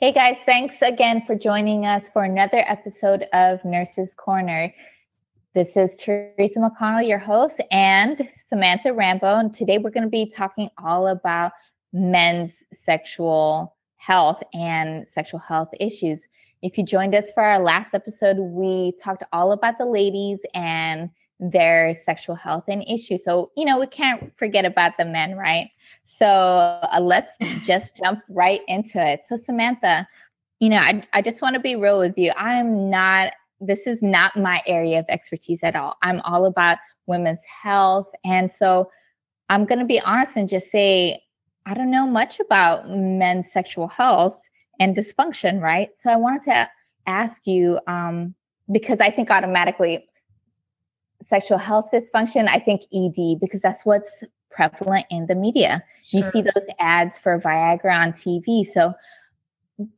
Hey guys, thanks again for joining us for another episode of Nurses Corner. This is Teresa McConnell, your host, and Samantha Rambo. And today we're going to be talking all about men's sexual health and sexual health issues. If you joined us for our last episode, we talked all about the ladies and their sexual health and issues. So, you know, we can't forget about the men, right? So let's just jump right into it. So Samantha, you know, I just want to be real with you. This is not my area of expertise at all. I'm all about women's health. And so I'm going to be honest and just say, I don't know much about men's sexual health and dysfunction, right? So I wanted to ask you, because I think automatically sexual health dysfunction, I think ED, because that's what's prevalent in the media. Sure. You see those ads for Viagra on TV. So,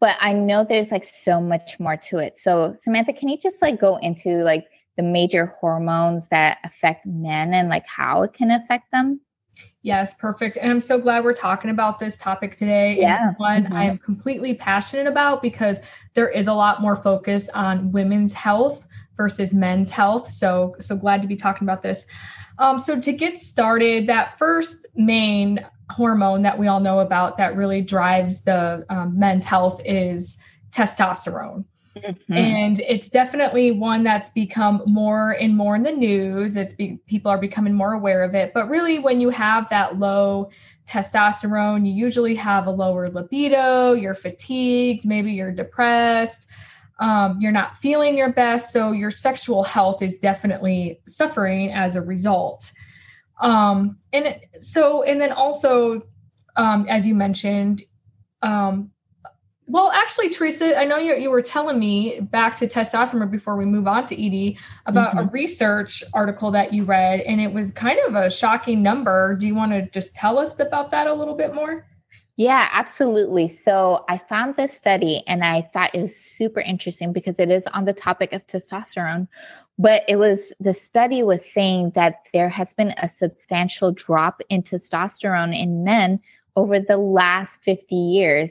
but I know there's like so much more to it. So Samantha, can you just like go into like the major hormones that affect men and like how it can affect them? Yes, perfect. And I'm so glad we're talking about this topic today. Yeah. And one I am completely passionate about because there is a lot more focus on women's health versus men's health. So glad to be talking about this. So to get started, that first main hormone that we all know about that really drives the men's health is testosterone. Mm-hmm. And it's definitely one that's become more and more in the news. People are becoming more aware of it. But really, when you have that low testosterone, you usually have a lower libido, you're fatigued, maybe you're depressed, you're not feeling your best. So your sexual health is definitely suffering as a result. And then also, as you mentioned, well, actually, Teresa, I know you were telling me back to testosterone before we move on to ED about a research article that you read, and it was kind of a shocking number. Do you want to just tell us about that a little bit more? Yeah, absolutely. So I found this study and I thought it was super interesting because it is on the topic of testosterone, but the study was saying that there has been a substantial drop in testosterone in men over the last 50 years.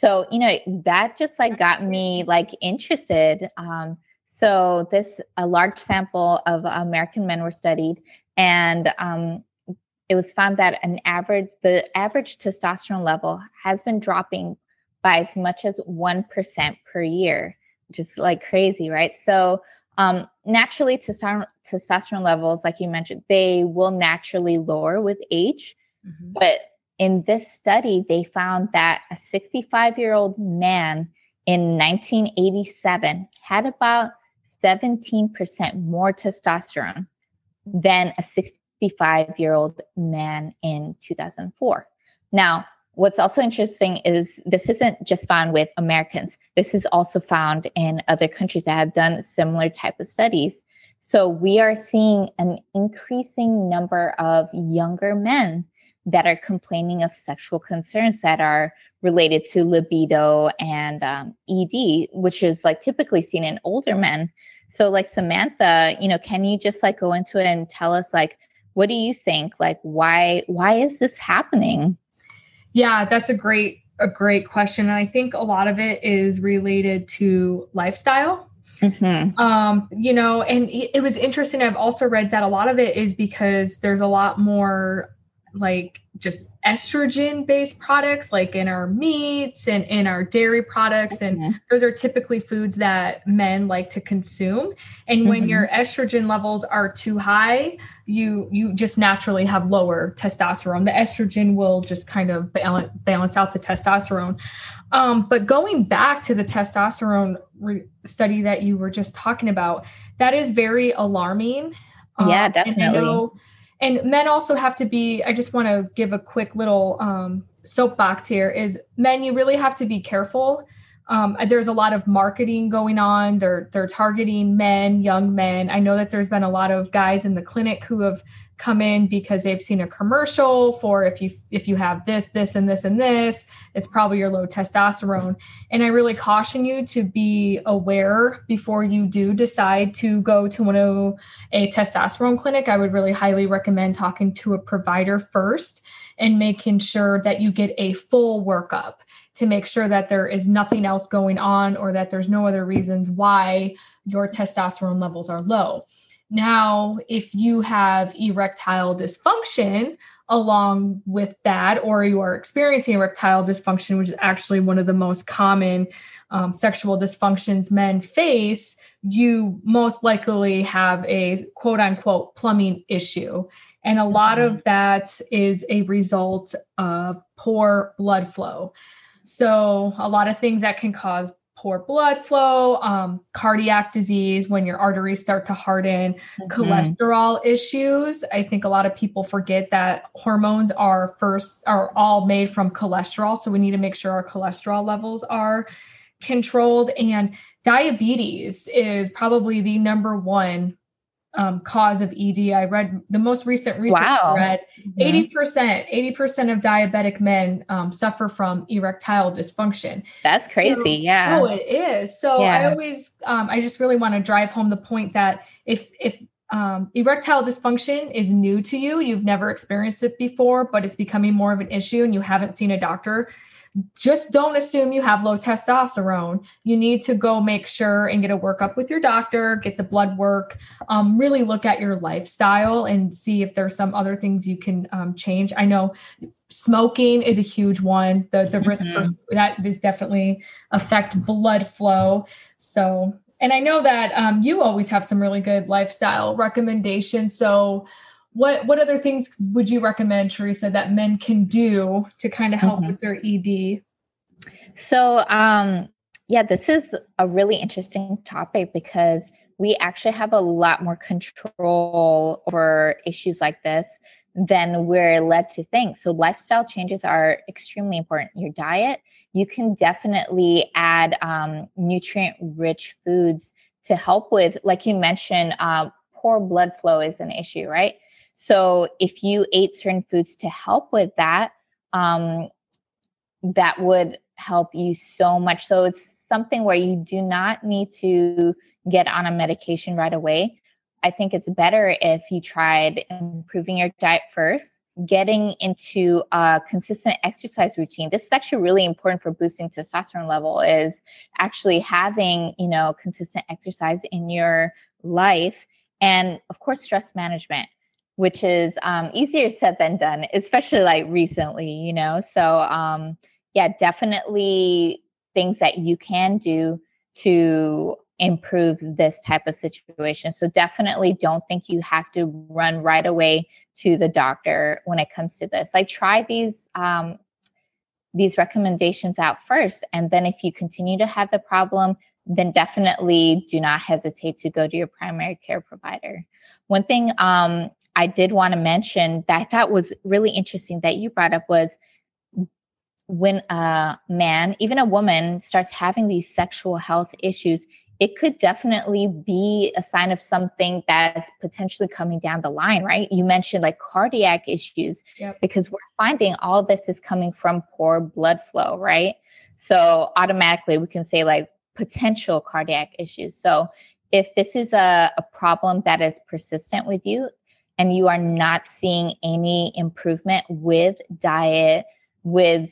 So, you know, that just like got me like interested. So a large sample of American men were studied, and it was found that the average testosterone level has been dropping by as much as 1% per year, which is like crazy, right? So naturally testosterone levels, like you mentioned, they will naturally lower with age, but in this study, they found that a 65-year-old man in 1987 had about 17% more testosterone than a 65-year-old man in 2004. Now, what's also interesting is this isn't just found with Americans. This is also found in other countries that have done similar type of studies. So we are seeing an increasing number of younger men that are complaining of sexual concerns that are related to libido and ED, which is like typically seen in older men. So like Samantha, you know, can you just like go into it and tell us like, what do you think? Like, why is this happening? Yeah, that's a great question. And I think a lot of it is related to lifestyle. Mm-hmm. You know, and it was interesting. I've also read that a lot of it is because there's a lot more like just estrogen based products, like in our meats and in our dairy products. And those are typically foods that men like to consume. And when your estrogen levels are too high, you just naturally have lower testosterone. The estrogen will just kind of balance out the testosterone. But going back to the testosterone study that you were just talking about, that is very alarming. Yeah, definitely. And men also have to be, I just want to give a quick little soapbox here, is men, you really have to be careful. There's a lot of marketing going on. They're targeting men, young men. I know that there's been a lot of guys in the clinic who have come in because they've seen a commercial for if you have this, this, and this, and this, it's probably your low testosterone. And I really caution you to be aware before you do decide to go to a testosterone clinic. I would really highly recommend talking to a provider first and making sure that you get a full workup. to make sure that there is nothing else going on or that there's no other reasons why your testosterone levels are low. Now, if you have erectile dysfunction along with that, or you are experiencing erectile dysfunction, which is actually one of the most common sexual dysfunctions men face, you most likely have a quote unquote plumbing issue. And a lot of that is a result of poor blood flow. So a lot of things that can cause poor blood flow, cardiac disease, when your arteries start to harden, cholesterol issues. I think a lot of people forget that hormones are all made from cholesterol. So we need to make sure our cholesterol levels are controlled. And diabetes is probably the number one cause of ED. I read the most recent research. Wow. I read 80% of diabetic men suffer from erectile dysfunction. That's crazy. So, yeah. Oh, it is. So yeah. I always, I just really want to drive home the point that if erectile dysfunction is new to you, you've never experienced it before, but it's becoming more of an issue and you haven't seen a doctor, just don't assume you have low testosterone. You need to go make sure and get a workup with your doctor, get the blood work, really look at your lifestyle and see if there's some other things you can change. I know smoking is a huge one. The risk for that is definitely affect blood flow. So, and I know that you always have some really good lifestyle recommendations. So What other things would you recommend, Teresa, that men can do to kind of help with their ED? So, this is a really interesting topic because we actually have a lot more control over issues like this than we're led to think. So lifestyle changes are extremely important. Your diet, you can definitely add nutrient-rich foods to help with, like you mentioned, poor blood flow is an issue, right? So if you ate certain foods to help with that, that would help you so much. So it's something where you do not need to get on a medication right away. I think it's better if you tried improving your diet first, getting into a consistent exercise routine. This is actually really important for boosting testosterone level, is actually having, consistent exercise in your life. And of course, stress management, which is easier said than done, especially like recently, So definitely things that you can do to improve this type of situation. So definitely don't think you have to run right away to the doctor when it comes to this. Like try these recommendations out first. And then if you continue to have the problem, then definitely do not hesitate to go to your primary care provider. One thing I did want to mention that I thought was really interesting that you brought up was when a man, even a woman, starts having these sexual health issues, it could definitely be a sign of something that's potentially coming down the line, right? You mentioned like cardiac issues, because we're finding all this is coming from poor blood flow, right? So automatically we can say like potential cardiac issues. So if this is a problem that is persistent with you and you are not seeing any improvement with diet, with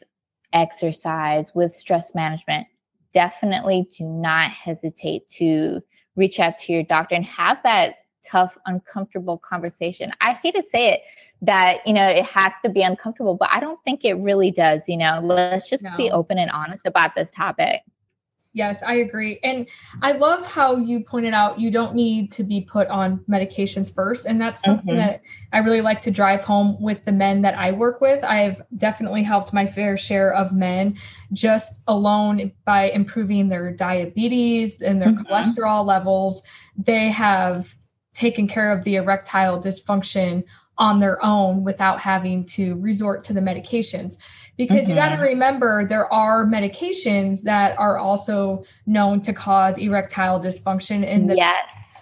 exercise, with stress management, definitely do not hesitate to reach out to your doctor and have that tough, uncomfortable conversation. I hate to say it that, it has to be uncomfortable, but I don't think it really does. Let's just be open and honest about this topic. Yes, I agree. And I love how you pointed out you don't need to be put on medications first. And that's something that I really like to drive home with the men that I work with. I've definitely helped my fair share of men just alone by improving their diabetes and their cholesterol levels. They have taken care of the erectile dysfunction on their own without having to resort to the medications, because you got to remember there are medications that are also known to cause erectile dysfunction, and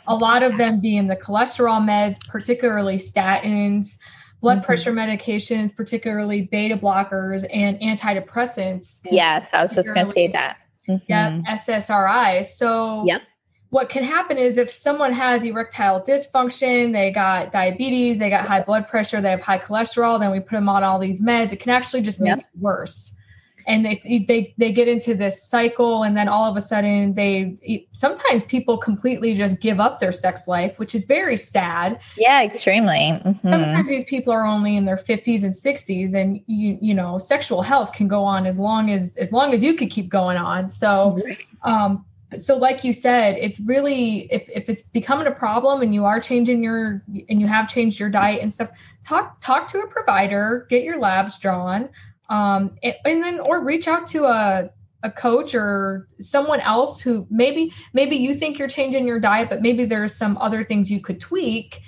a lot of them being the cholesterol meds, particularly statins, blood pressure medications, particularly beta blockers and antidepressants. Yes, I was just going to say that. SSRI. So what can happen is if someone has erectile dysfunction, they got diabetes, they got high blood pressure, they have high cholesterol, then we put them on all these meds. It can actually just make it worse. And they get into this cycle, and then all of a sudden sometimes people completely just give up their sex life, which is very sad. Yeah, extremely. Mm-hmm. Sometimes these people are only in their 50s and 60s, and you know, sexual health can go on as long as you could keep going on. So, so like you said, it's really, if it's becoming a problem and you are changing and you have changed your diet and stuff, talk to a provider, get your labs drawn. Or reach out to a coach or someone else who maybe you think you're changing your diet, but maybe there's some other things you could tweak,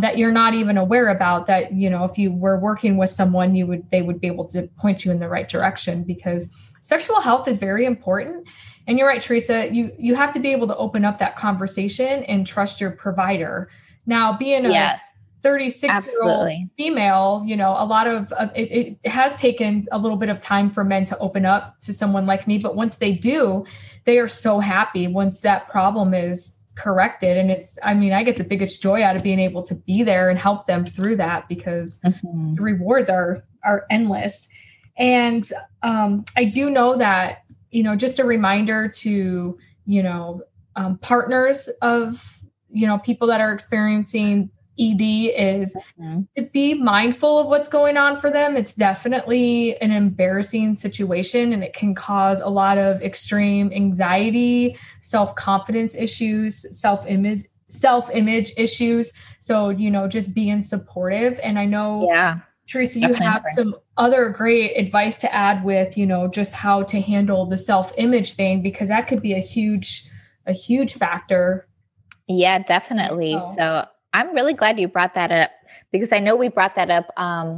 that you're not even aware about that, you know, if you were working with someone, they would be able to point you in the right direction, because sexual health is very important. And you're right, Teresa, you have to be able to open up that conversation and trust your provider. Now, being a 36-year-old female, you know, a lot of it has taken a little bit of time for men to open up to someone like me. But once they do, they are so happy once that problem is corrected. And I get the biggest joy out of being able to be there and help them through that, because the rewards are endless. And I do know that, you know, just a reminder to, you know, partners of, you know, people that are experiencing ED is to be mindful of what's going on for them. It's definitely an embarrassing situation, and it can cause a lot of extreme anxiety, self-confidence issues, self-image issues. So, you know, just being supportive. And I know, Teresa, you have some other great advice to add with, you know, just how to handle the self-image thing, because that could be a huge factor. Yeah, definitely. So I'm really glad you brought that up, because I know we brought that up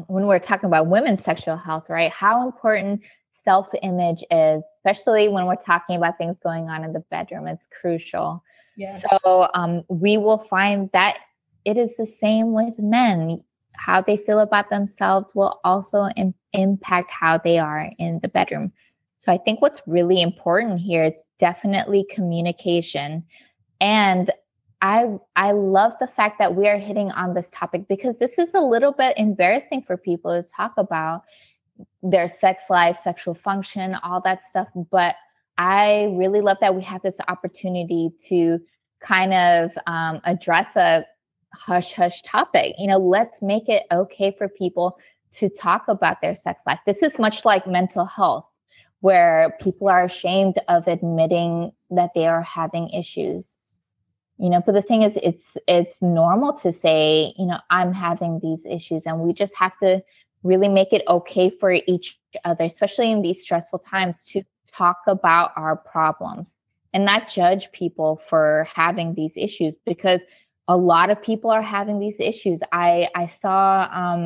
when we were talking about women's sexual health, right? How important self-image is, especially when we're talking about things going on in the bedroom. It's crucial. Yes. So we will find that it is the same with men. How they feel about themselves will also impact how they are in the bedroom. So I think what's really important here is definitely communication. And I love the fact that we are hitting on this topic, because this is a little bit embarrassing for people to talk about their sex life, sexual function, all that stuff. But I really love that we have this opportunity to kind of address a hush-hush topic. You know, let's make it okay for people to talk about their sex life. This is much like mental health, where people are ashamed of admitting that they are having issues. You know, but the thing is, it's normal to say, you know, I'm having these issues, and we just have to really make it okay for each other, especially in these stressful times, to talk about our problems and not judge people for having these issues, because a lot of people are having these issues. I saw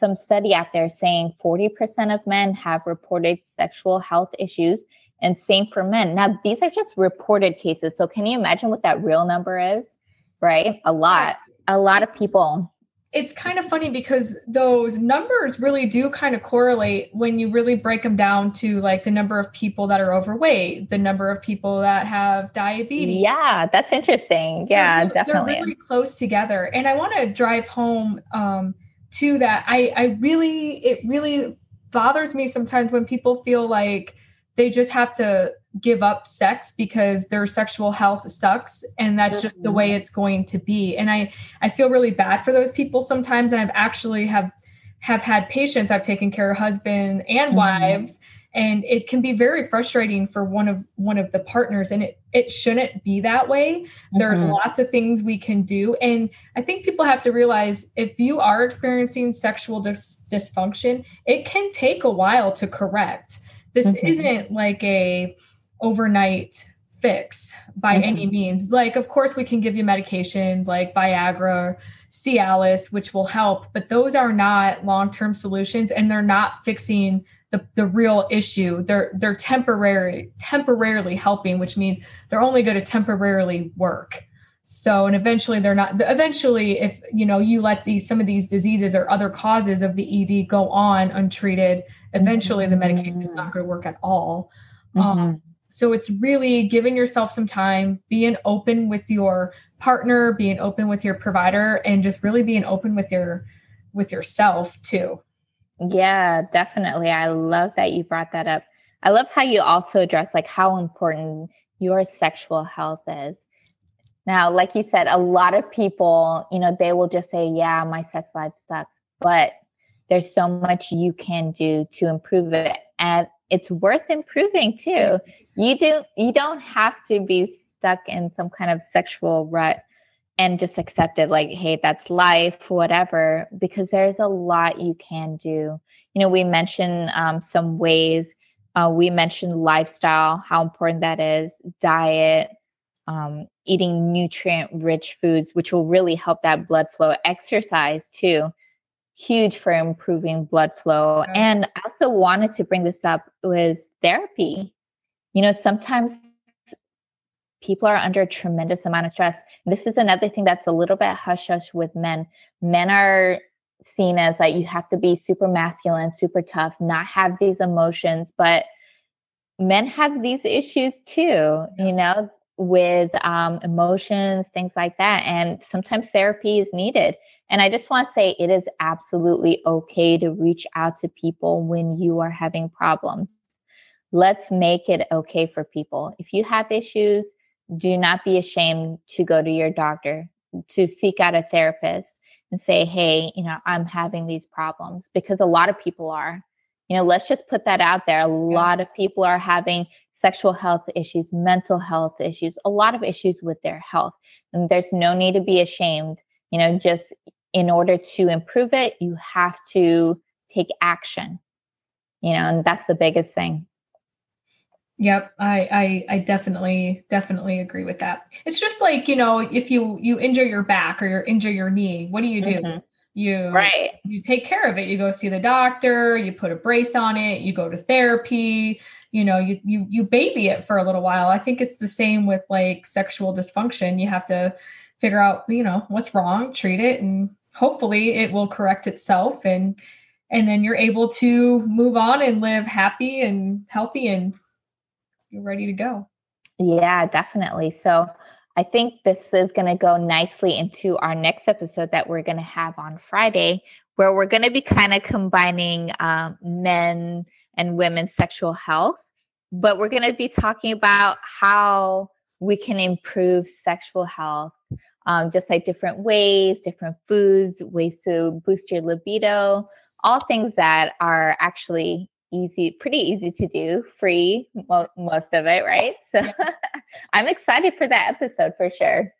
some study out there saying 40% of men have reported sexual health issues. And same for men. Now, these are just reported cases. So can you imagine what that real number is, right? A lot of people. It's kind of funny, because those numbers really do kind of correlate when you really break them down to, like, the number of people that are overweight, the number of people that have diabetes. Yeah, that's interesting. Yeah, definitely. They're really close together. And I want to drive home to that. It really bothers me sometimes when people feel like they just have to give up sex because their sexual health sucks, and that's just the way it's going to be. And I feel really bad for those people sometimes. And I've actually have had patients I've taken care of, husband and wives, and it can be very frustrating for one of the partners, and it shouldn't be that way. There's lots of things we can do. And I think people have to realize, if you are experiencing sexual dysfunction, it can take a while to correct. This isn't like a overnight fix by any means. Like, of course, we can give you medications like Viagra, Cialis, which will help, but those are not long-term solutions, and they're not fixing the real issue. They're temporarily helping, which means they're only going to temporarily work. So, and eventually eventually, if, you know, you let some of these diseases or other causes of the ED go on untreated, eventually the medication is not going to work at all. So it's really giving yourself some time, being open with your partner, being open with your provider, and just really being open with yourself too. Yeah, definitely. I love that you brought that up. I love how you also address like how important your sexual health is. Now, like you said, a lot of people, you know, they will just say, yeah, my sex life sucks, but there's so much you can do to improve it. And it's worth improving too. You don't have to be stuck in some kind of sexual rut and just accept it like, hey, that's life, whatever, because there's a lot you can do. You know, we mentioned some ways. We mentioned lifestyle, how important that is, diet, eating nutrient-rich foods, which will really help that blood flow. Exercise too, huge for improving blood flow. And I also wanted to bring this up was therapy. You know, sometimes people are under a tremendous amount of stress. This is another thing that's a little bit hush-hush with men. Men are seen as like, you have to be super masculine, super tough, not have these emotions, but men have these issues too, you know, with emotions, things like that. And sometimes therapy is needed. And I just want to say it is absolutely okay to reach out to people when you are having problems. Let's make it okay for people. If you have issues, do not be ashamed to go to your doctor, to seek out a therapist and say, hey, you know, I'm having these problems, because a lot of people are, you know, let's just put that out there. A lot of people are having sexual health issues, mental health issues, a lot of issues with their health. And there's no need to be ashamed. You know, just in order to improve it, you have to take action, you know, and that's the biggest thing. Yep. I definitely agree with that. It's just like, you know, if you injure your back or you injure your knee, what do? Mm-hmm. You take care of it. You go see the doctor, you put a brace on it, you go to therapy, you know, you baby it for a little while. I think it's the same with like sexual dysfunction. You have to figure out, you know, what's wrong, treat it, and hopefully it will correct itself. And then you're able to move on and live happy and healthy and you're ready to go. Yeah, definitely. So I think this is going to go nicely into our next episode that we're going to have on Friday, where we're going to be kind of combining men and women's sexual health, but we're going to be talking about how we can improve sexual health, just like different ways, different foods, ways to boost your libido, all things that are actually easy, pretty easy to do, free, most of it, right? So yes. I'm excited for that episode for sure.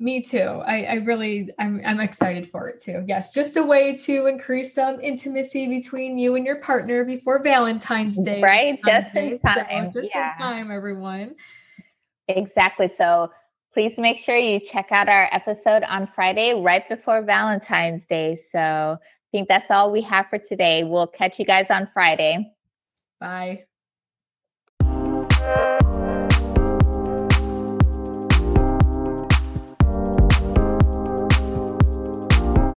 Me too. I'm excited for it too. Yes. Just a way to increase some intimacy between you and your partner before Valentine's Day. Right. Just in time, everyone. Exactly. So please make sure you check out our episode on Friday, right before Valentine's Day. So I think that's all we have for today. We'll catch you guys on Friday. Bye.